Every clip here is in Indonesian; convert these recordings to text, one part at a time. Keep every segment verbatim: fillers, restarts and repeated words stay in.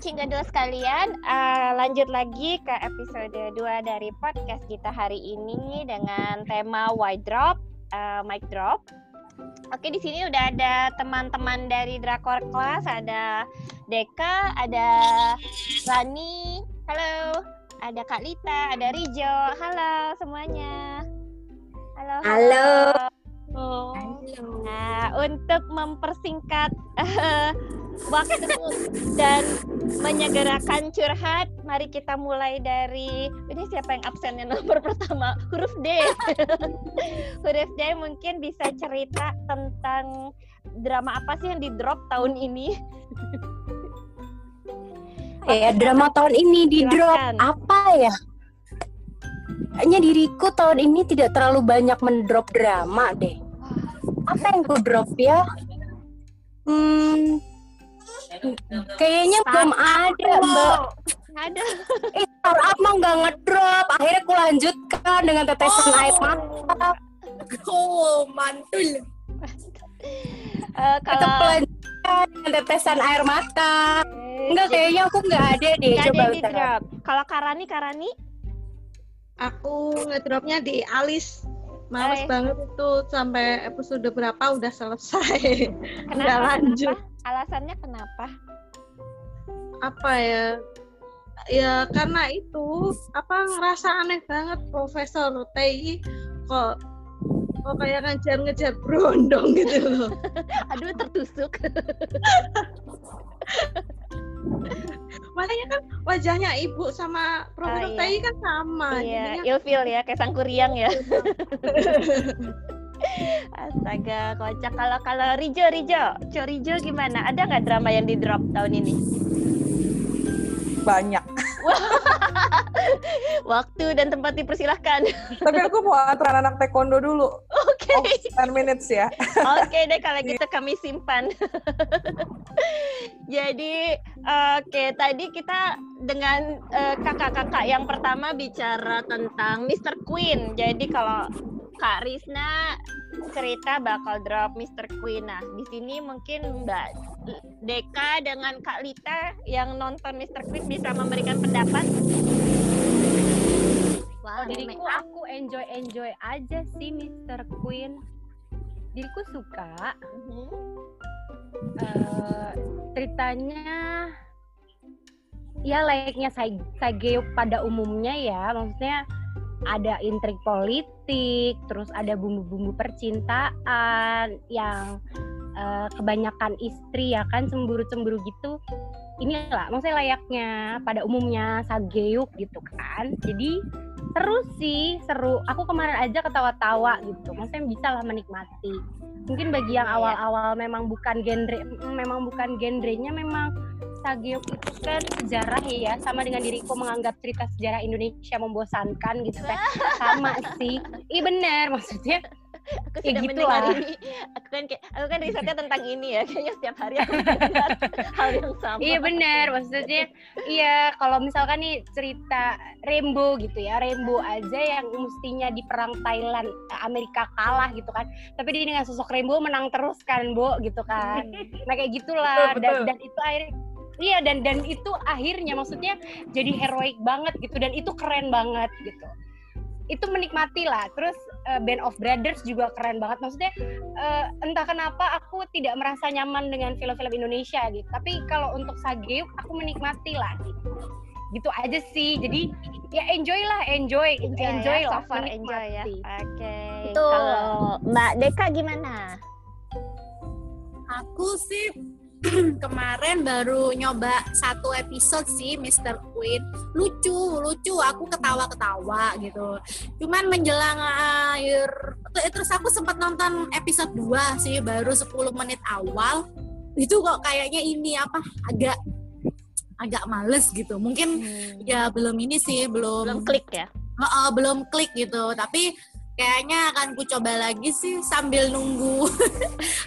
cinggadul sekalian, uh, lanjut lagi ke episode dua dari podcast kita hari ini dengan tema Wide Drop, uh, Mic Drop. Oke, di sini udah ada teman-teman dari Drakor Class, ada Deka, ada Rani, halo, ada Kak Lita, ada Rijo, halo semuanya. Halo. Halo. Halo. halo. Nah, untuk mempersingkat uh, waktu dan menyegerakan curhat, mari kita mulai dari ini, siapa yang absennya nomor pertama? Huruf D. Huruf D mungkin bisa cerita tentang drama apa sih yang di-drop tahun ini? Eh, okay, drama tahun ini di-drop apa ya? Kayaknya diriku tahun ini tidak terlalu banyak mendrop drama deh. Apa yang ku drop ya? Hmm... Kayaknya Start belum ada, Mbak. Ada. Eh, startup mah nggak ngedrop. Akhirnya ku lanjutkan dengan tetesan air mata. Oh, mantul. Uh, kalau pelan dengan tetesan air mata. Enggak, kayaknya aku nggak ada deh. Gak coba ngedrop. Kalau Karani, Karani? Aku ngedropnya di Alice. Males Hai. banget itu, sampai episode berapa udah selesai. Kenapa? Udah lanjut. Kenapa? Alasannya kenapa? Apa ya? Ya karena itu apa ngerasa aneh banget Profesor Tei kok kok kayak ngejar-ngejar berondong gitu loh. Aduh, tertusuk. Makanya kan wajahnya ibu sama Profesor oh, iya. Tei kan sama. Iya, ilfil ya, kayak Sangkuriang ya. Astaga, kocak. Kalau kalau Rijo, Rijo, Cok Rijo gimana? Ada nggak drama yang di drop tahun ini? Banyak. Waktu dan tempat dipersilahkan. Tapi aku mau antara anak taekwondo dulu. Oke. Okay. ten minutes ya. Oke okay deh, kalau gitu kami simpan. Jadi, oke okay, tadi kita dengan uh, kakak-kakak yang pertama bicara tentang mister Queen. Jadi kalau Kak Rizna cerita bakal drop mister Queen. Nah, di sini mungkin Mbak Deka dengan Kak Lita yang nonton mister Queen bisa memberikan pendapat. Wah, wow, oh, diriku aku enjoy-enjoy aja sih mister Queen. Diriku suka. Mm-hmm. Uh, ceritanya ya layaknya Sageuk pada umumnya ya, maksudnya ada intrik politik, terus ada bumbu-bumbu percintaan yang uh, kebanyakan istri ya kan, cemburu-cemburu gitu. Inilah maksudnya layaknya pada umumnya Sageuk gitu kan. Jadi seru sih, seru. Aku kemarin aja ketawa-tawa gitu. Maksudnya bisa lah menikmati. Mungkin bagi yang awal-awal memang bukan genre, memang bukan genrenya memang Sageuk itu kan sejarah ya, sama dengan diriku menganggap cerita sejarah Indonesia membosankan gitu kan. Sama sih. Iya benar, maksudnya aku ya sudah gitu mendengar lah. Ini. Aku kan aku kan risetnya tentang ini ya, kayaknya setiap hari aku mendengar hal yang sama. Iya benar, maksudnya iya kalau misalkan nih cerita Rambo gitu ya, Rambo aja yang mestinya di perang Thailand Amerika kalah gitu kan. Tapi dia dengan sosok Rambo menang terus kan, Bu, gitu kan. Nah kayak gitulah betul, dan betul. dan itu akhirnya Iya dan dan itu akhirnya maksudnya jadi heroik banget gitu dan itu keren banget gitu. Itu menikmati lah. Terus uh, Band of Brothers juga keren banget. Maksudnya uh, entah kenapa aku tidak merasa nyaman dengan film-film Indonesia gitu. Tapi kalau untuk Sageuk aku menikmati lah gitu. Gitu aja sih. Jadi ya enjoy lah, enjoy, enjoy, enjoy ya, lah, so far enjoy ya. Oke. Okay. Kalau Mbak Deka gimana? Aku sih kemarin baru nyoba satu episode sih mister Queen, lucu lucu aku ketawa-ketawa gitu, cuman menjelang akhir terus aku sempat nonton episode dua sih baru sepuluh menit awal itu kok kayaknya ini apa agak agak males gitu mungkin hmm. ya belum ini sih belum belum klik ya uh, uh, belum klik gitu tapi kayaknya akan ku coba lagi sih sambil nunggu.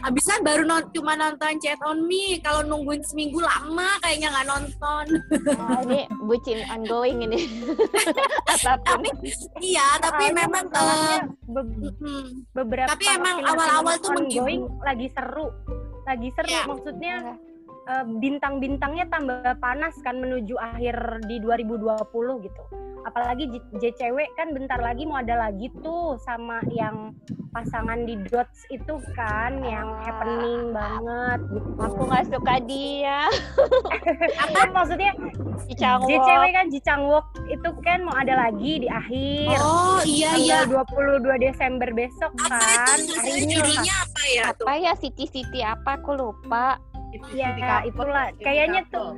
Habisnya baru non- cuma nonton Chat On Me. Kalau nungguin seminggu lama kayaknya nggak nonton. Nah, ini bucin ongoing ini. Tapi iya, tapi memang uh, be- beberapa. Tapi emang awal-awal tuh ongoing menggiring. lagi seru, lagi seru ya. Maksudnya. uh, bintang-bintangnya tambah panas kan menuju akhir di dua ribu dua puluh gitu. Apalagi J C W kan bentar lagi mau ada lagi tuh sama yang pasangan di D O T S itu kan, yang happening banget gitu. Aku gak suka dia. Aku maksudnya Jicangwook. J C W kan Jicangwook itu kan mau ada lagi di akhir. Oh iya iya. dua puluh dua Desember besok apa kan. Itu, hari ini jurinya apa ya? Apa tuh? Ya Siti-Siti apa aku lupa. Iya itulah kayaknya tuh.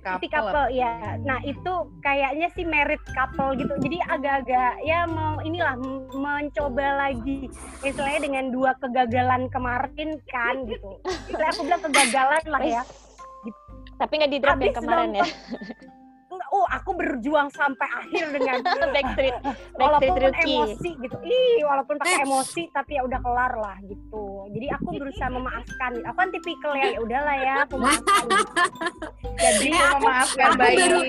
Couple. couple ya, nah itu kayaknya sih merit couple gitu, jadi agak-agak ya mau inilah mencoba lagi, istilahnya dengan dua kegagalan kemarin kan gitu, istilahnya aku bilang kegagalan lah ya. Gitu. Tapi nggak di drop yang kemarin nonton, ya. Oh aku berjuang sampai akhir dengan backstreet, walaupun emosi gitu, ih walaupun pakai emosi tapi ya udah kelar lah gitu. Jadi aku berusaha memaafkan, aku kan tipikal ya udahlah ya aku maafkan. Jadi eh, aku, memaafkan aku baik. Baru,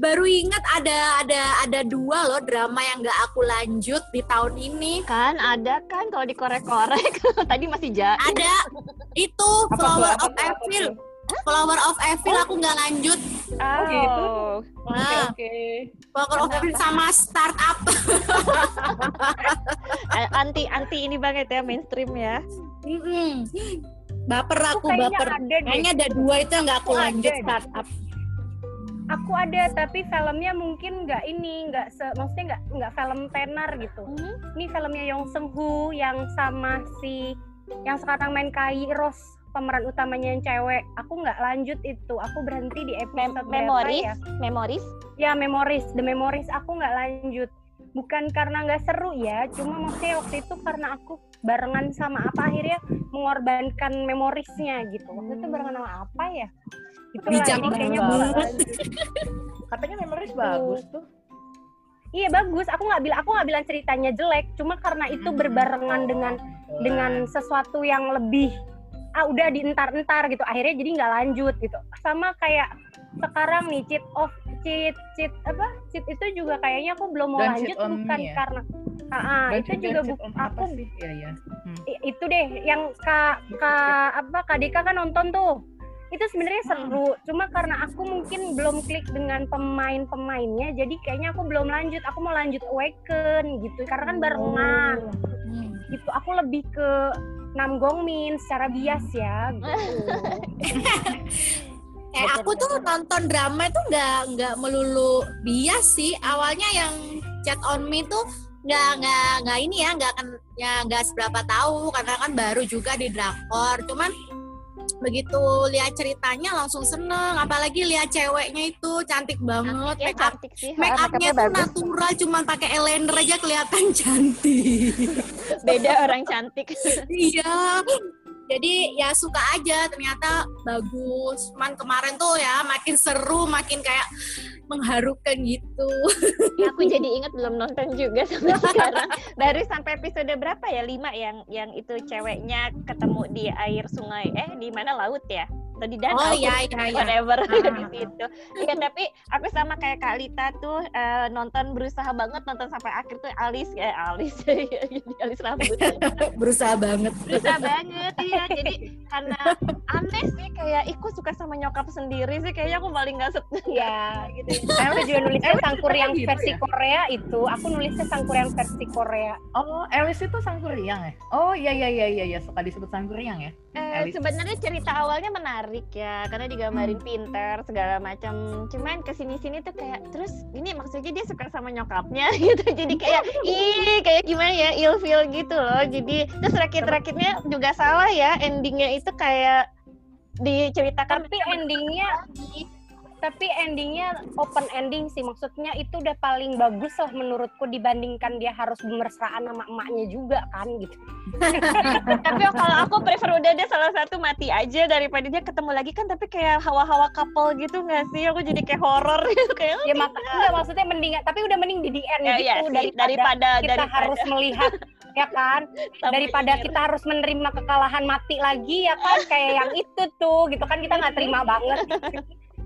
baru ingat ada ada ada dua loh drama yang nggak aku lanjut di tahun ini kan, ada kan kalau dikorek-korek tadi masih jahat. Ada itu Flower of Evil. Flower of Evil aku nggak lanjut. Oh gitu. Oke oke. Flower of Evil sama Startup. anti anti ini banget ya mainstream ya. Mm-mm. Baper aku, aku baper. Kayaknya ada dua itu yang nggak aku, aku lanjut ada. Startup. Aku ada tapi filmnya mungkin nggak ini nggak se, maksudnya nggak nggak film tenar gitu. Mm-hmm. Ini filmnya Yong Seung Hu yang sama si yang sekarang main Kairos. Pemeran utamanya yang cewek, aku nggak lanjut itu, aku berhenti di episode Mem- Memories, ya? Memories, ya Memories, The Memories, aku nggak lanjut, bukan karena nggak seru ya, cuma maksudnya waktu itu karena aku barengan sama apa akhirnya mengorbankan Memoriesnya gitu, waktu itu barengan sama apa ya, itu kayaknya katanya Memories bagus tuh. Iya bagus, aku nggak bilang aku nggak bilang ceritanya jelek, cuma karena itu berbarengan dengan dengan sesuatu yang lebih ah udah dientar-entar gitu, akhirnya jadi nggak lanjut gitu. Sama kayak sekarang nih cheat off cheat cheat apa cheat itu juga kayaknya aku belum mau dan lanjut bukan me, ya? Karena ah itu juga bukan aku sih ya, ya. Hmm. Itu deh yang kak kak apa kak Dika kan nonton tuh itu sebenarnya seru, hmm. Cuma karena aku mungkin belum klik dengan pemain-pemainnya jadi kayaknya aku belum lanjut, aku mau lanjut Awaken gitu karena kan barengan hmm. Gitu aku lebih ke Nam Goong Min secara bias ya gitu. Eh aku tuh nonton drama itu nggak nggak melulu bias sih, awalnya yang Chat On Me tuh nggak nggak nggak ini ya nggak kan ya nggak seberapa tahu karena kan baru juga di drakor, cuman begitu lihat ceritanya langsung seneng, apalagi lihat ceweknya itu cantik banget, make up make upnya tuh natural, cuman pakai eyeliner aja kelihatan cantik. Beda orang cantik. Iya. Jadi ya suka aja, ternyata bagus. Cuman kemarin tuh ya makin seru, makin kayak mengharukan gitu. Ya, aku jadi ingat belum nonton juga sampai sekarang. Baru sampai episode berapa ya? lima yang yang itu ceweknya ketemu di air sungai eh di mana laut ya? Atau di danau. Oh iya iya whatever iya. Di situ. Iya tapi aku sama kayak Kak Lita tuh uh, nonton berusaha banget nonton sampai akhir tuh Alice eh Alice jadi Alice rambut. Berusaha banget. Berusaha banget iya jadi karena aneh sih kayak ih, aku suka sama nyokap sendiri sih kayaknya aku paling enggak set. Iya gitu. Aku juga nulisnya Sangkuriang versi Korea itu. Aku nulisnya Sangkuriang versi Korea. Oh, Alice itu Sangkuriang ya? Oh iya iya iya iya ya, suka disebut Sangkuriang ya. Eh, sebenarnya cerita awalnya menarik ya, karena digambarin hmm. pinter segala macam. Cuman kesini-sini tuh kayak terus ini maksudnya dia suka sama nyokapnya gitu. Jadi kayak ih kayak gimana ya, ilfeel gitu loh. Jadi terus rakit-rakitnya juga salah ya, endingnya itu kayak diceritakan tapi endingnya tapi endingnya open ending sih, maksudnya itu udah paling bagus lah menurutku dibandingkan dia harus bermesraan sama emaknya juga kan gitu. Tapi kalau aku prefer udah deh salah satu mati aja daripada dia ketemu lagi kan, tapi kayak hawa-hawa couple gitu nggak sih, aku jadi kayak horor gitu kayak ya mak- enggak, maksudnya mendingan tapi udah mending di D N ya, gitu ya, sih, daripada, daripada kita daripada. harus melihat ya kan, daripada kita harus menerima kekalahan mati lagi ya kan, kayak yang itu tuh gitu kan kita nggak terima banget gitu.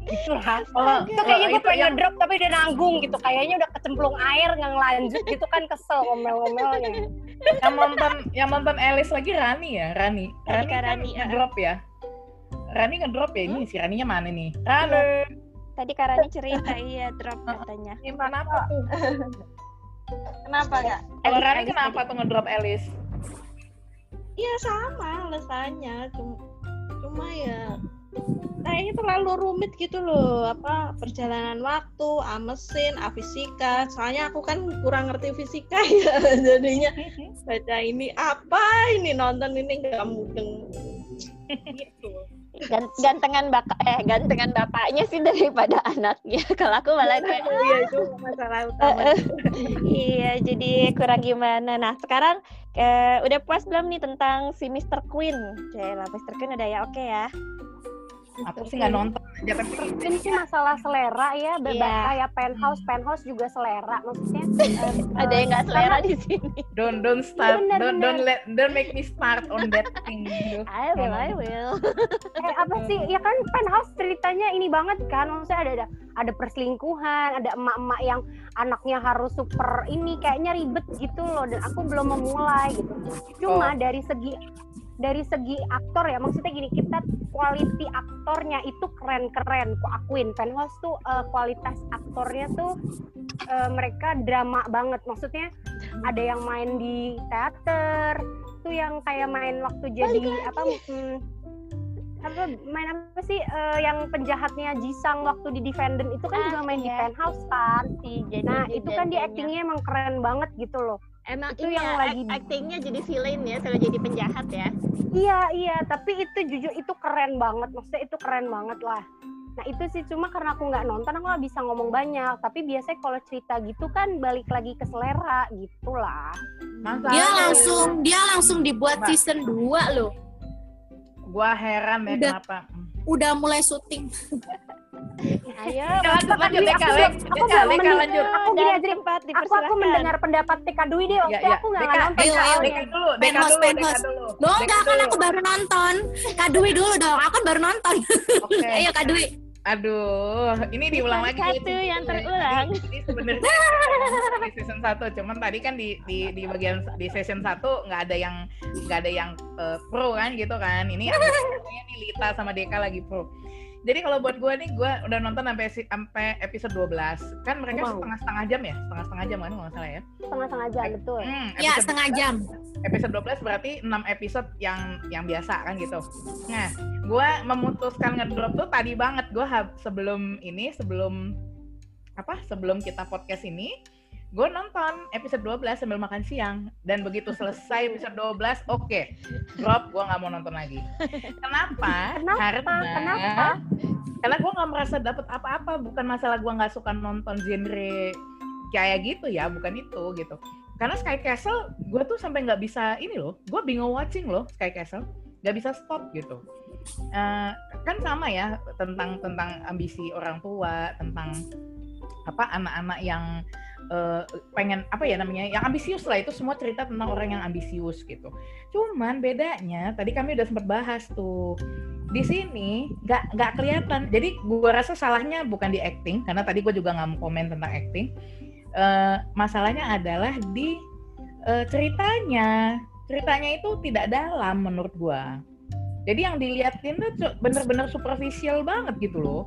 Gitu lah. Oh, itu kayaknya gue pengen ngedrop tapi udah nanggung gitu. Kayaknya udah kecemplung air nggak ngelanjut gitu kan, kesel ngomel-ngomelnya. Yang nonton yang nonton Alice lagi Rani ya, Rani. Rani, Rani, kan Rani ngedrop ya. Rani ngedrop ya ini, hmm? si Raninya mana nih? Rani. Tadi Kak Rani cerita iya drop katanya. Gimana apa tuh? Kenapa Kak? Kalau Rani kenapa tuh ngedrop Alice? Iya sama alasannya, cuma, cuma ya kayaknya terlalu rumit gitu loh, apa perjalanan waktu, amesin, afisika. Soalnya aku kan kurang ngerti fisika ya, jadinya baca ini apa ini nonton ini nggak mudeng gitu. Gantengan bapak eh gantengan bapaknya sih daripada anaknya. Kalau aku malah kayak iya itu masalah utama. Iya, jadi kurang gimana. Nah, sekarang eh, udah puas belum nih tentang si mister Queen? Jelah, mister Queen udah ya, oke okay ya. Aku sih nggak nonton. Ini sih masalah selera ya, bebas yeah. Kayak Penthouse, Penthouse juga selera maksudnya. Ada yang nggak selera di sini. Don't don't start, bener, don't bener. don't let don't make me start on that thing. I will, I will. Eh apa sih? Ya kan Penthouse ceritanya ini banget kan, maksudnya ada ada ada perselingkuhan, ada emak-emak yang anaknya harus super ini kayaknya ribet gitu loh. Dan aku belum memulai gitu. Cuma oh. dari segi dari segi aktor ya, maksudnya gini, kita quality aktornya itu keren-keren, aku akuin Penthouse tuh uh, kualitas aktornya tuh uh, mereka drama banget, maksudnya ada yang main di teater tuh yang kayak main waktu jadi apa hmm, apa main apa sih uh, yang penjahatnya Ji Sang waktu di Defendant itu kan ah, juga main iya. di Penthouse kan si, jadi, nah jadi, itu kan dia aktingnya emang keren banget gitu loh. Emang itu iya, yang lagi aktingnya jadi villain ya, kalau jadi penjahat ya. Iya, iya, tapi itu jujur itu keren banget, maksudnya itu keren banget lah. Nah itu sih, cuma karena aku nggak nonton, aku nggak bisa ngomong banyak. Tapi biasanya kalau cerita gitu kan balik lagi ke selera gitu lah. Dia langsung, dia langsung dibuat Mbak. season dua loh. Gua heran ya udah, kenapa. Udah mulai syuting. Ayo, lanjut, lanjut, aku, aku, aku, aku, aku, aku, lanjut. Aku gini aja tempat aku, aku mendengar pendapat T K Dwi deh, waktu ya, ya. aku nggak nonton. Deka dulu, Deka dulu, Deka dulu. Dong, nggak kan aku baru nonton. Kak Dwi dulu dong, aku kan baru nonton. Okay. Ayo Kak Dwi. Aduh, ini diulang lagi. Satu yang terulang. Ini sebenarnya di season satu, cuman tadi kan di di di bagian di season satu nggak ada yang nggak ada yang uh, pro kan gitu kan. Ini akhirnya nih Lita sama Deka lagi pro. Jadi kalau buat gue nih, gue udah nonton sampai sampai episode dua belas. Kan mereka wow. setengah-setengah jam ya? Setengah-setengah jam kan, kalau nggak salah ya? Setengah-setengah jam, betul. Hmm, ya, setengah jam. Episode dua belas berarti enam episode yang yang biasa kan gitu. Nah, gue memutuskan ngedrop tuh tadi banget. Gue sebelum ini, sebelum apa? Sebelum kita podcast ini, gue nonton episode dua belas sambil makan siang. Dan begitu selesai episode dua belas, oke okay, drop, gue gak mau nonton lagi. Kenapa? Kenapa? Karena, Kenapa? karena gue gak merasa dapet apa-apa. Bukan masalah gue gak suka nonton genre kayak gitu ya, bukan itu gitu. Karena Sky Castle, gue tuh sampai gak bisa ini loh, gue bingung watching loh Sky Castle, gak bisa stop gitu. uh, Kan sama ya, tentang tentang ambisi orang tua, tentang apa anak-anak yang Uh, pengen apa ya namanya yang ambisius lah, itu semua cerita tentang orang yang ambisius gitu. Cuman bedanya tadi kami udah sempat bahas tuh, di sini nggak nggak kelihatan. Jadi gue rasa salahnya bukan di acting, karena tadi gue juga nggak mau komen tentang acting. Uh, masalahnya adalah di uh, ceritanya ceritanya itu tidak dalam menurut gue. Jadi yang dilihatin tuh bener-bener superficial banget gitu loh,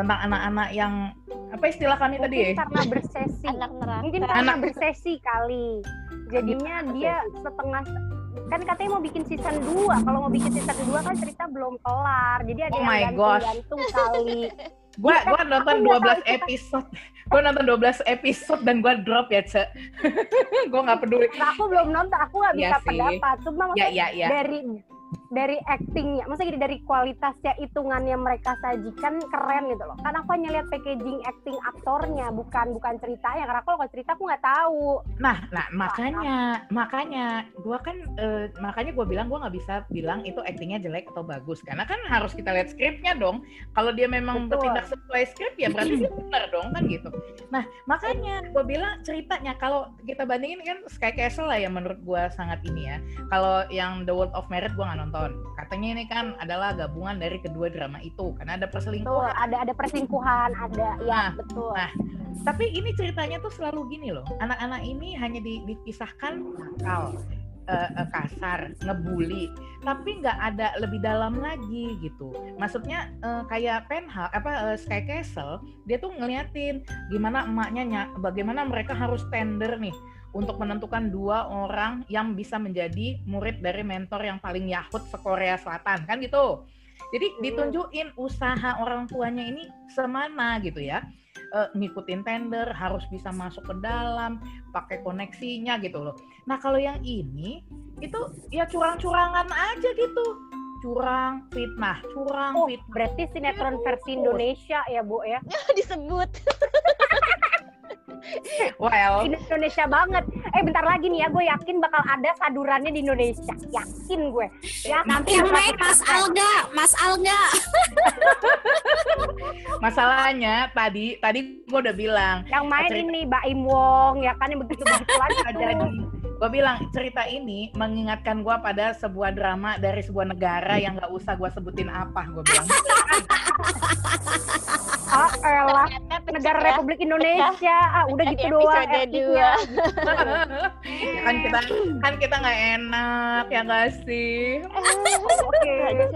tentang anak-anak yang apa istilah kami mungkin tadi ya? Karena bersesi. Anak neraka. Mungkin karena anak bersesi kali. Jadinya dia setengah, kan katanya mau bikin season dua. Kalau mau bikin season dua kan cerita belum kelar. Jadi ada oh yang gantung-gantung kali. Gua ya, gua kan, nonton dua belas episode. Kita... gua nonton dua belas episode dan gua drop ya, Cek. Gua enggak peduli. Nah, aku belum nonton, aku enggak bisa ya pendapat. Cuma maksudnya ya, ya, ya. dari dari actingnya, maksudnya dari kualitasnya, hitungannya mereka sajikan keren gitu loh. Karena aku hanya lihat packaging acting aktornya, bukan bukan ceritanya. Karena kalau cerita aku nggak tahu. Nah, nah makanya, nah. makanya, gue kan, eh, makanya gue bilang gue nggak bisa bilang itu actingnya jelek atau bagus. Karena kan harus kita lihat skripnya dong. Kalau dia memang betul. bertindak sesuai skrip ya berarti dia benar dong kan gitu. Nah, makanya gue bilang ceritanya kalau kita bandingin kan Sky Castle lah ya menurut gue sangat ini ya. Kalau yang The World of Merit gue nggak nonton. Katanya ini kan adalah gabungan dari kedua drama itu, karena ada perselingkuhan. Betul, ada ada perselingkuhan, ada ya nah, betul. Nah, tapi ini ceritanya tuh selalu gini loh. Anak-anak ini hanya di, dipisahkan akal. uh, kasar, ngebully, tapi nggak ada lebih dalam lagi gitu. Maksudnya uh, kayak Penthouse apa uh, Sky Castle, dia tuh ngeliatin gimana emaknya, ny- bagaimana mereka harus tender nih untuk menentukan dua orang yang bisa menjadi murid dari mentor yang paling yahut se-Korea Selatan kan gitu. Jadi ditunjukin usaha orang tuanya ini semana gitu ya, e, ngikutin tender, harus bisa masuk ke dalam, pakai koneksinya gitu loh. Nah kalau yang ini itu ya curang-curangan aja gitu, curang fitnah, curang oh, fitnah. Berarti sinetron ya, versi Indonesia ya Bu ya? Disebut. Well, Indonesia banget. Eh bentar lagi nih ya, gue yakin bakal ada sadurannya di Indonesia. Yakin gue. Yakin nanti main Mas Alga, Mas Alga. Masalahnya tadi, tadi gue udah bilang. Yang main cerita ini Baim Wong, ya kan yang begitu-begitu aja. Jadi gue bilang cerita ini mengingatkan gue pada sebuah drama dari sebuah negara yang nggak usah gue sebutin apa. Gue bilang. Ah, elah, negara Republik Indonesia. Ah, udah gitu doang episode dua. Kan kita kan kita nggak enak ya nggak sih? Oke,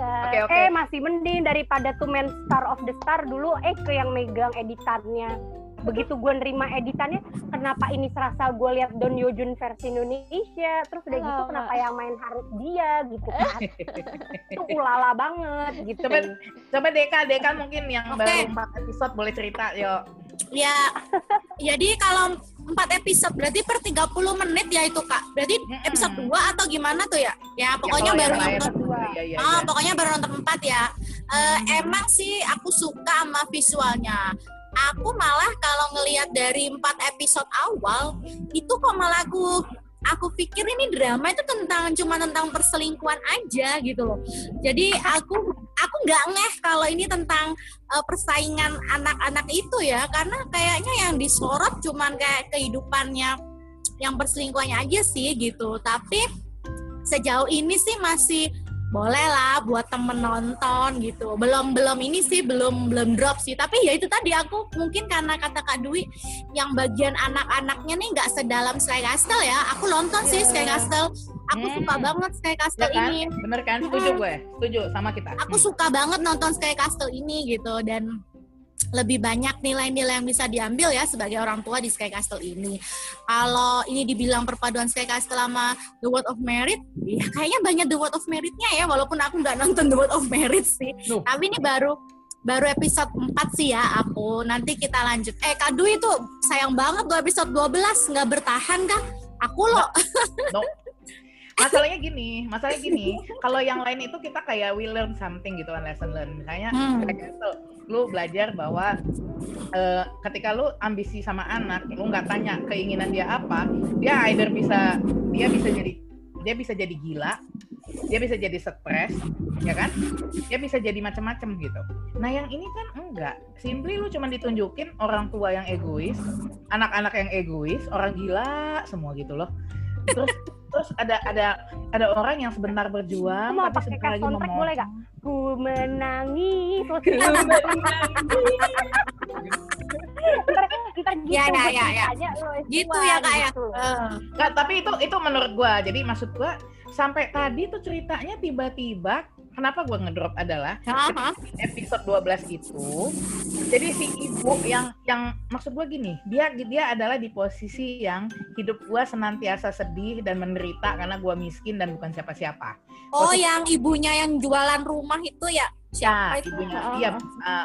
oke, oke. Eh masih mending daripada Two Men Star of the Star dulu. Eh ke yang megang editannya. Begitu gue nerima editannya, kenapa ini serasa gue lihat Don Yujun versi Indonesia, terus udah gitu kenapa yang main harus dia gitu kan. Itu ulala banget gitu. Coba, coba Deka, Deka mungkin yang okay. Baru empat episode boleh cerita yuk. Ya, jadi kalau empat episode berarti per tiga puluh menit ya itu Kak. Berarti episode dua atau gimana tuh ya? Ya pokoknya ya, baru nonton dua. Ya, ya, oh, ya. Pokoknya baru nonton empat ya. Uh, emang sih aku suka sama visualnya. Aku malah kalau ngelihat dari empat episode awal itu kok malah aku aku pikir ini drama itu tentang cuma tentang perselingkuhan aja gitu loh. Jadi aku aku nggak ngeh kalau ini tentang uh, persaingan anak-anak itu ya, karena kayaknya yang disorot cuman kayak kehidupannya yang perselingkuhannya aja sih gitu. Tapi sejauh ini sih masih boleh lah buat temen nonton gitu. Belum belum ini sih belum belum drop sih. Tapi ya itu tadi aku mungkin karena kata Kak Dwi yang bagian anak-anaknya nih nggak sedalam Sky Castle ya. Aku nonton yeah. sih Sky Castle. Aku hmm. suka banget Sky Castle ya kan? Ini. Bener kan? Setuju hmm. gue. Setuju sama kita. Aku hmm. suka banget nonton Sky Castle ini gitu, dan lebih banyak nilai-nilai yang bisa diambil ya sebagai orang tua di Sky Castle ini. Kalau ini dibilang perpaduan Sky Castle sama The World of Merit, ya kayaknya banyak The World of Merit-nya ya, walaupun aku nggak nonton The World of Merit sih. No. Tapi ini baru baru episode empat sih ya aku. Nanti kita lanjut. Eh Kak Dwi itu sayang banget tuh episode dua belas nggak bertahan kan? Aku loh. No. Masalahnya gini, masalahnya gini. Kalau yang lain itu kita kayak we learn something gitu kan, lesson learn. Misalnya hmm. Castle, lu belajar bahwa uh, ketika lu ambisi sama anak, lu nggak tanya keinginan dia apa, dia either bisa dia bisa jadi dia bisa jadi gila, dia bisa jadi stres, ya kan? Dia bisa jadi macam-macam gitu. Nah yang ini kan enggak. Simply lu cuma ditunjukin orang tua yang egois, anak-anak yang egois, orang gila semua gitu loh. Terus terus ada ada ada orang yang sebentar berjuang mau tapi sebentar lagi mau ngomong. Boleh gak? Ku menangis. Ku menangis. Ntar, ntar gitu, ya, ya, ya, ya. Aja, gitu ya Kak ya. Uh. Nggak, tapi itu itu menurut gue. Jadi maksud gue sampai tadi tuh ceritanya tiba-tiba kenapa gue ngedrop adalah uh-huh. episode dua belas itu. Jadi si ibu yang yang maksud gue gini, dia dia adalah di posisi yang hidup gue senantiasa sedih dan menderita karena gue miskin dan bukan siapa-siapa. Oh, posisi yang ibunya yang jualan rumah itu ya. Siapa ya, itu? Ibunya oh. Iya,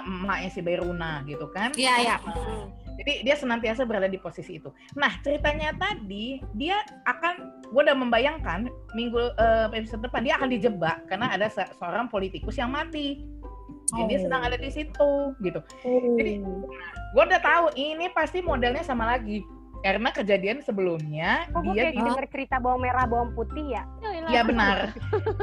emaknya uh, si Bayruna gitu kan. Iya, iya. Uh, jadi dia senantiasa berada di posisi itu. Nah, ceritanya tadi dia akan, gue udah membayangkan minggu uh, episode depan dia akan dijebak karena ada se- seorang politikus yang mati. Jadi oh. dia sedang ada di situ gitu. Oh. Jadi gue udah tahu ini pasti modelnya sama lagi. Karena kejadian sebelumnya oh, dia kayak denger cerita bawang merah bawang putih ya. Iya benar.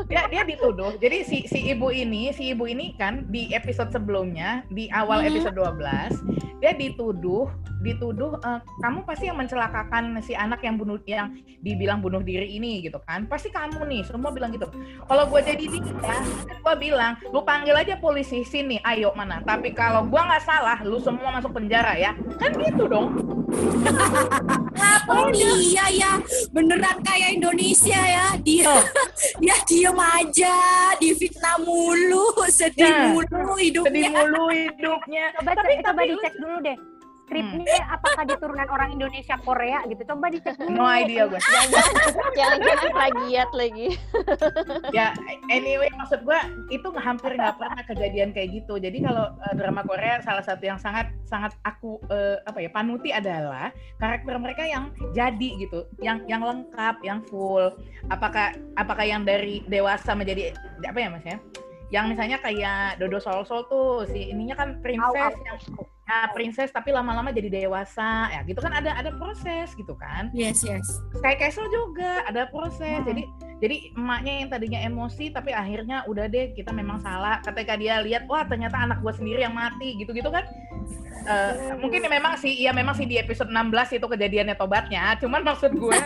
Dia dia dituduh. Jadi si si ibu ini, si ibu ini kan di episode sebelumnya, di awal episode dua belas, dia dituduh dituduh e, kamu pasti yang mencelakakan si anak yang bunuh, yang dibilang bunuh diri ini gitu kan, pasti kamu nih, semua bilang gitu. Kalau gue jadi dia, gue bilang lu panggil aja polisi sini, ayo mana. Tapi kalau gue nggak salah, lu semua masuk penjara ya, kan gitu dong. Oh iya ya, beneran kayak Indonesia ya, dia dia diem aja, difitnah mulu, sedih ya, mulu hidupnya. Sedih mulu hidupnya. Coba, tapi, coba tapi dicek lu... dulu deh. Skripnya hmm. apakah diturunan orang Indonesia Korea gitu, coba dicek dulu. No idea gue. Jangan-jangan plagiat lagi. Ya anyway, maksud gue itu hampir nggak pernah kejadian kayak gitu. Jadi kalau uh, drama Korea salah satu yang sangat sangat aku uh, apa ya panuti adalah karakter mereka yang jadi gitu, yang yang lengkap, yang full. Apakah apakah yang dari dewasa menjadi apa ya mas ya? Yang misalnya kayak Dodo Solsol tuh si ininya kan princess, oh, yang ya princess tapi lama-lama jadi dewasa ya gitu kan, ada ada proses gitu kan. Yes yes. Sky Castle juga ada proses. Hmm. Jadi jadi emaknya yang tadinya emosi tapi akhirnya udah deh kita memang salah. Ketika dia lihat wah ternyata anak gua sendiri yang mati gitu-gitu kan. Uh, mungkin memang sih, ya memang sih di episode enam belas itu kejadiannya tobatnya. Cuman maksud gue,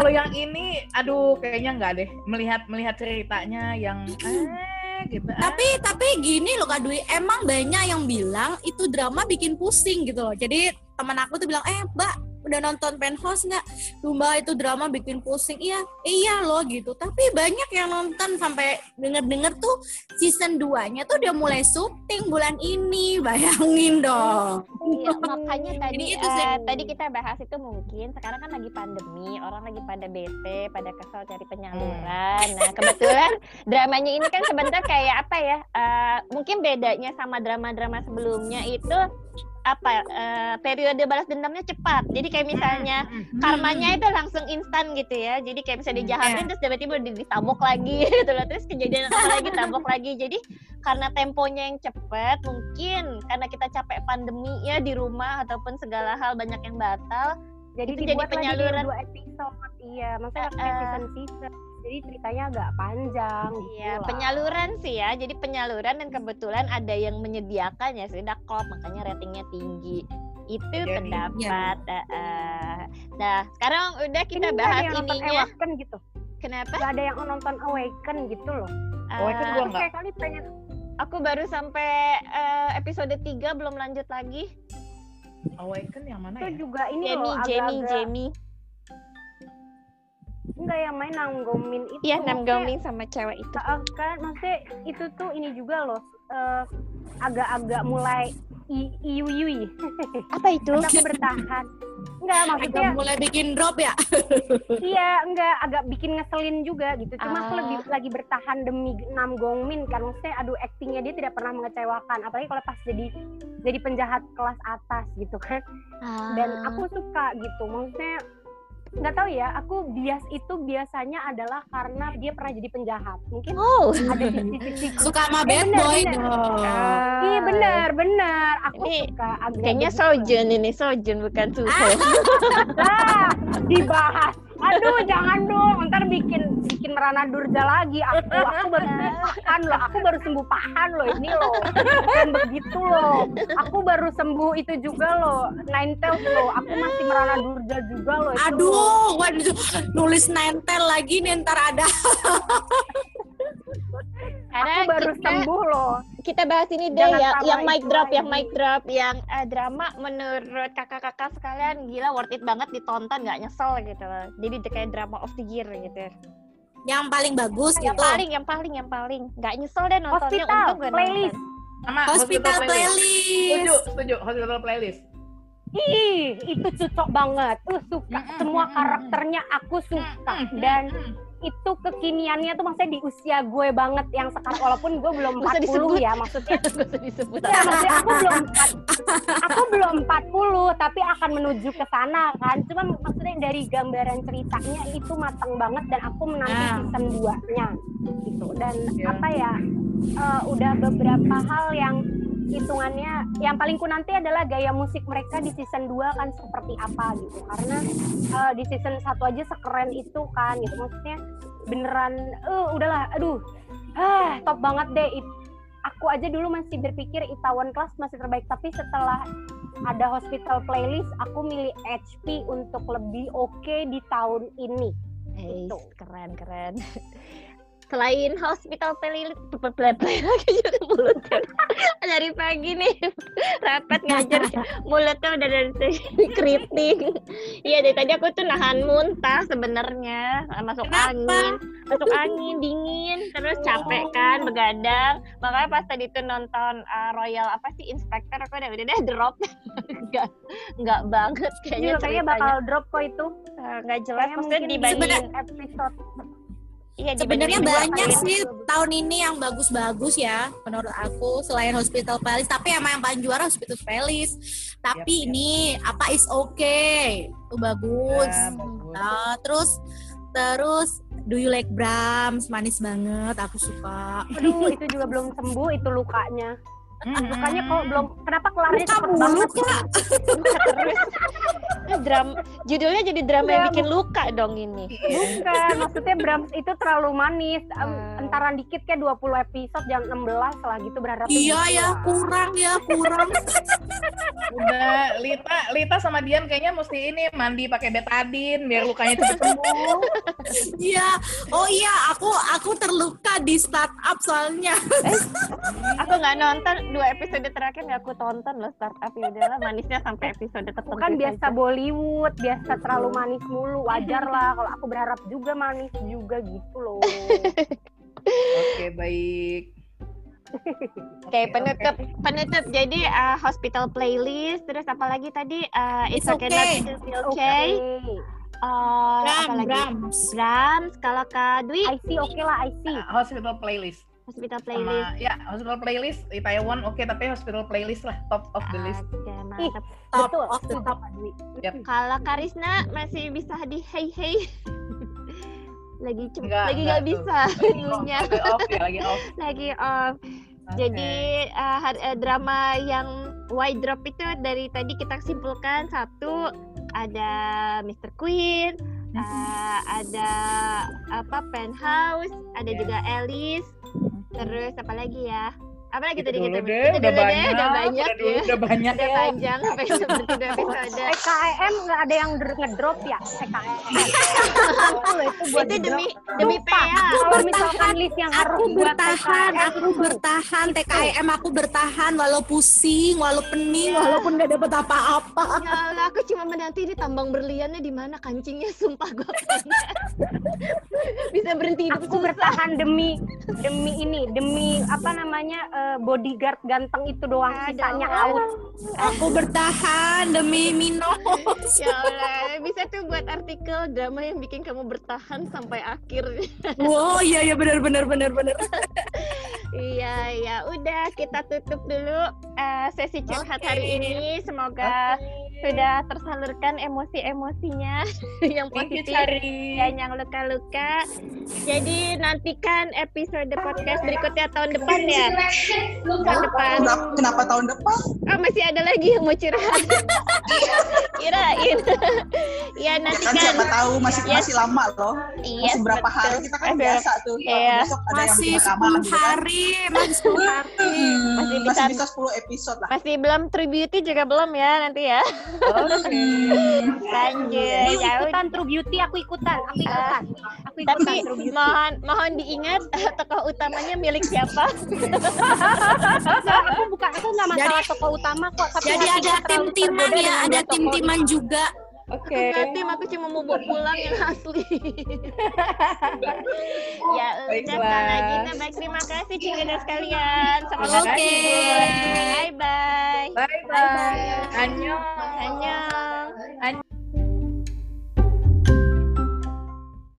kalau yang ini, aduh kayaknya nggak deh. Melihat melihat ceritanya yang eh, gitu. Tapi ah. tapi gini loh Kak Dwi, emang banyak yang bilang itu drama bikin pusing gitu loh. Jadi teman aku tuh bilang, eh Mbak, udah nonton Penthouse nggak? Lumba itu drama bikin pusing. Iya, iya loh gitu. Tapi banyak yang nonton sampai denger-denger tuh season dua-nya tuh udah mulai syuting bulan ini. Bayangin dong. Iya, makanya tadi itu uh, tadi kita bahas itu mungkin sekarang kan lagi pandemi, orang lagi pada bete, pada kesel cari penyaluran. Hmm. Nah, kebetulan dramanya ini kan sebentar kayak apa ya? Uh, mungkin bedanya sama drama-drama sebelumnya itu apa uh, periode balas dendamnya cepat, jadi kayak misalnya hmm. karmanya itu langsung instan gitu ya, jadi kayak misalnya dijahatin hmm. terus tiba-tiba ditabok lagi gitu loh, terus kejadian apa lagi tabok lagi. Jadi karena temponya yang cepat, mungkin karena kita capek pandemi ya di rumah ataupun segala hal banyak yang batal, jadi itu dibuat jadi penyaluran dua episode. Iya maksudnya uh, season season jadi ceritanya agak panjang. Iya, gitu penyaluran sih ya. Jadi penyaluran, dan kebetulan ada yang menyediakan ya, sih Drakor, makanya ratingnya tinggi. Itu jadi, pendapat. Ya. Uh, nah, sekarang udah kita ini bahas ininya. Nonton Awaken gitu. Kenapa? Gak ada yang nonton Awaken gitu loh. Awaken uh, gua kayak kali pengen. Aku baru sampai uh, episode tiga, belum lanjut lagi. Awaken yang mana itu ya? Itu juga ini Jamie, loh, Jamie, agak... Jamie. Enggak, yang main Nam Goong Min itu. Iya, Nam Goong Min sama cewek itu. Kan maksudnya itu tuh ini juga loh, uh, agak-agak mulai iu-iu. Apa itu? Aku bertahan. Enggak, maksudnya agak mulai bikin drop ya? Iya, enggak, agak bikin ngeselin juga gitu. Cuma ah. aku lebih lagi bertahan demi Nam Goong Min kan. Maksudnya aduh, actingnya dia tidak pernah mengecewakan, apalagi kalau pas jadi jadi penjahat kelas atas gitu kan. Ah. Dan aku suka gitu. Maksudnya nggak tahu ya, aku bias itu biasanya adalah karena dia pernah jadi penjahat. Mungkin oh. ada sisi-sisi suka sama bad boy. Iya benar, benar. Aku ini suka agak. Kayaknya Sojun ini Sojun bukan Suho. Ah, dibahas. Aduh, jangan dong. Ntar bikin bikin merana durja lagi. Aku aku baru sembuh pahan loh. Aku baru sembuh pahan loh ini loh. Bukan begitu loh. Aku baru sembuh itu juga loh. Nine Tail loh. Aku masih merana durja juga loh. Itu aduh, loh. Waduh. Nulis Nine Tail lagi nih ntar ada. Aku baru kita, sembuh loh. Kita bahas ini deh ya, yang mic drop, yang mic drop, yang uh, drama menurut kakak-kakak sekalian gila worth it banget ditonton, nggak nyesel gitu loh. Jadi kayak drama of the year gitu. Yang paling bagus yang gitu. Yang paling, yang paling, yang paling. Nggak nyesel deh nontonnya. Hospital Playlist. Sama Hospital Playlist. Setuju, setuju. Hospital Playlist. Ih, itu cocok banget. Tuh suka. Mm-hmm. Semua karakternya aku suka. Mm-hmm. Dan itu kekiniannya tuh maksudnya di usia gue banget yang sekarang, walaupun gue belum empat puluh ya maksudnya. Ya, maksudnya aku belum aku belum empat puluh tapi akan menuju ke sana kan. Cuma maksudnya dari gambaran ceritanya itu matang banget dan aku menanti ah. season dua-nya gitu. Dan yeah. apa ya? Uh, udah beberapa hal yang hitungannya yang paling ku nanti adalah gaya musik mereka di season dua kan seperti apa gitu, karena uh, di season satu aja sekeren itu kan gitu, maksudnya beneran uh, udahlah aduh ah, top banget deh. It, aku aku aja dulu masih berpikir Itaewon Class masih terbaik, tapi setelah ada Hospital Playlist aku milih H P untuk lebih oke okay di tahun ini. Eish, gitu. Keren keren. Selain Hospital Playlist, lagi juga mulutnya dari pagi nih rapat ngajar mulutnya udah dari keriting. Iya dari tadi aku tuh nahan muntah sebenarnya, masuk Kenapa? angin, masuk angin dingin, terus capek kan begadang. Makanya pas tadi tuh nonton uh, Royal apa sih Inspector, aku udah udah deh drop, nggak nggak banget kayaknya. Juga, kayaknya bakal drop kok itu, nggak uh, jelas. Maksudnya dibanding episode. Iya, sebenarnya banyak sih itu. Tahun ini yang bagus-bagus ya menurut aku selain Hospital Playlist, tapi emang yang paling juara Hospital Playlist. Tapi yep, ini yep. apa is okay itu bagus. Ya, bagus. Nah, terus terus Do You Like Brahms manis banget, aku suka. Aduh itu juga belum sembuh itu lukanya. Mm-hmm. Lukanya kok belum, kenapa kelarnya cepet banget kak? Dram, judulnya jadi drama yang bikin luka dong ini. Bukan, maksudnya Brahms itu terlalu manis. Hmm. Entaran dikit kayak dua puluh episode, jangan enam belas lah gitu berharap. Iya ya, lah. kurang ya, kurang. Udah, Lita, Lita sama Dian kayaknya mesti ini mandi pakai betadine biar lukanya cepet sembuh. Iya, oh iya, aku aku terluka di Startup soalnya. Eh, aku nggak nonton dua episode terakhir, nggak aku tonton loh Startup, yaudahlah manisnya sampai episode tertentu. Bukan biasa aja. Bollywood biasa terlalu manis mulu, wajar lah kalau aku berharap juga manis juga gitu loh. Oke baik. Oke okay, penutup okay. penutup jadi uh, Hospital Playlist, terus apalagi tadi uh, It's, It's Okay, okay. Not to Feel Okay, okay. Uh, Brahms, Brahms Brahms kalau Kak Dwi I C oke okay lah I C uh, Hospital Playlist Hospital Playlist. Sama, ya, Hospital Playlist Itaewon oke, okay, tapi Hospital Playlist lah top of the list. Oke, okay, mantap. Top Betul. of the top. Yep. Kalau Karisna masih bisa di hey hey. Lagi cuma lagi nggak bisa. Lagi off, ya, lagi off. Lagi off. Okay. Jadi uh, drama yang wide drop itu dari tadi kita simpulkan satu ada mister Queen, uh, ada apa Penthouse, ada yeah. juga Alice. Terus apa lagi ya? Apa lagi tadi kita? Gitu, gitu, udah, banyak, udah banyak, udah banyak, ya. udah banyak, udah panjang sampai sudah episode. T K I M nggak ada yang ngedrop ya? T K I M itu, itu demi demi P A. Kalau misalkan list yang harus aku bertahan, aku bertahan T K I M aku bertahan walau pusing, walau pening, ya. walaupun nggak dapat apa-apa. Ya Allah, aku cuma menanti ini tambang berliannya di mana kancingnya, sumpah gue bisa berhenti hidup. Aku bertahan demi demi ini, demi apa namanya? Bodyguard ganteng itu doang, sisanya out. Aku bertahan demi Mino. Ya Allah, bisa tuh buat artikel drama yang bikin kamu bertahan sampai akhirnya. Wow, iya iya benar benar benar benar. Iya ya, udah kita tutup dulu uh, sesi curhat okay. hari ini. Semoga okay. sudah tersalurkan emosi-emosinya yang positif dan yang luka-luka. Jadi nantikan episode podcast berikutnya tahun depan ya. Tahun depan. Kenapa, kenapa tahun depan? Oh, masih ada lagi yang mau curhat. Kirain. Ya nanti kan siapa tahu masih yes. masih lama loh. Yes, masih berapa betul. hari kita kan betul. biasa tuh. Yeah. Besok ada masih yang sepuluh hari, kan? Masih sepuluh hari. Hmm, masih, bisa, masih bisa sepuluh episode lah. Masih belum True Beauty juga belum ya nanti ya. Oke. Okay. Lanjut. Ya ikutan True Beauty, aku ikutan, aku ikutan. Uh, aku ikutan True Beauty. Mohon mohon diingat tokoh utamanya milik siapa? Nah, aku bukan aku nggak masalah jadi, tokoh utama kok. Tapi jadi ada tim-timan ya, ada tim-timan juga. Oke. Okay. Aku tim, aku cuma mau bawa pulang yang asli. Ya, ucapkan lagi. Nah, baik, terima kasih Cingga sekalian. Semoga okay. Bye bye. Bye bye. Annyeong. Annyeong.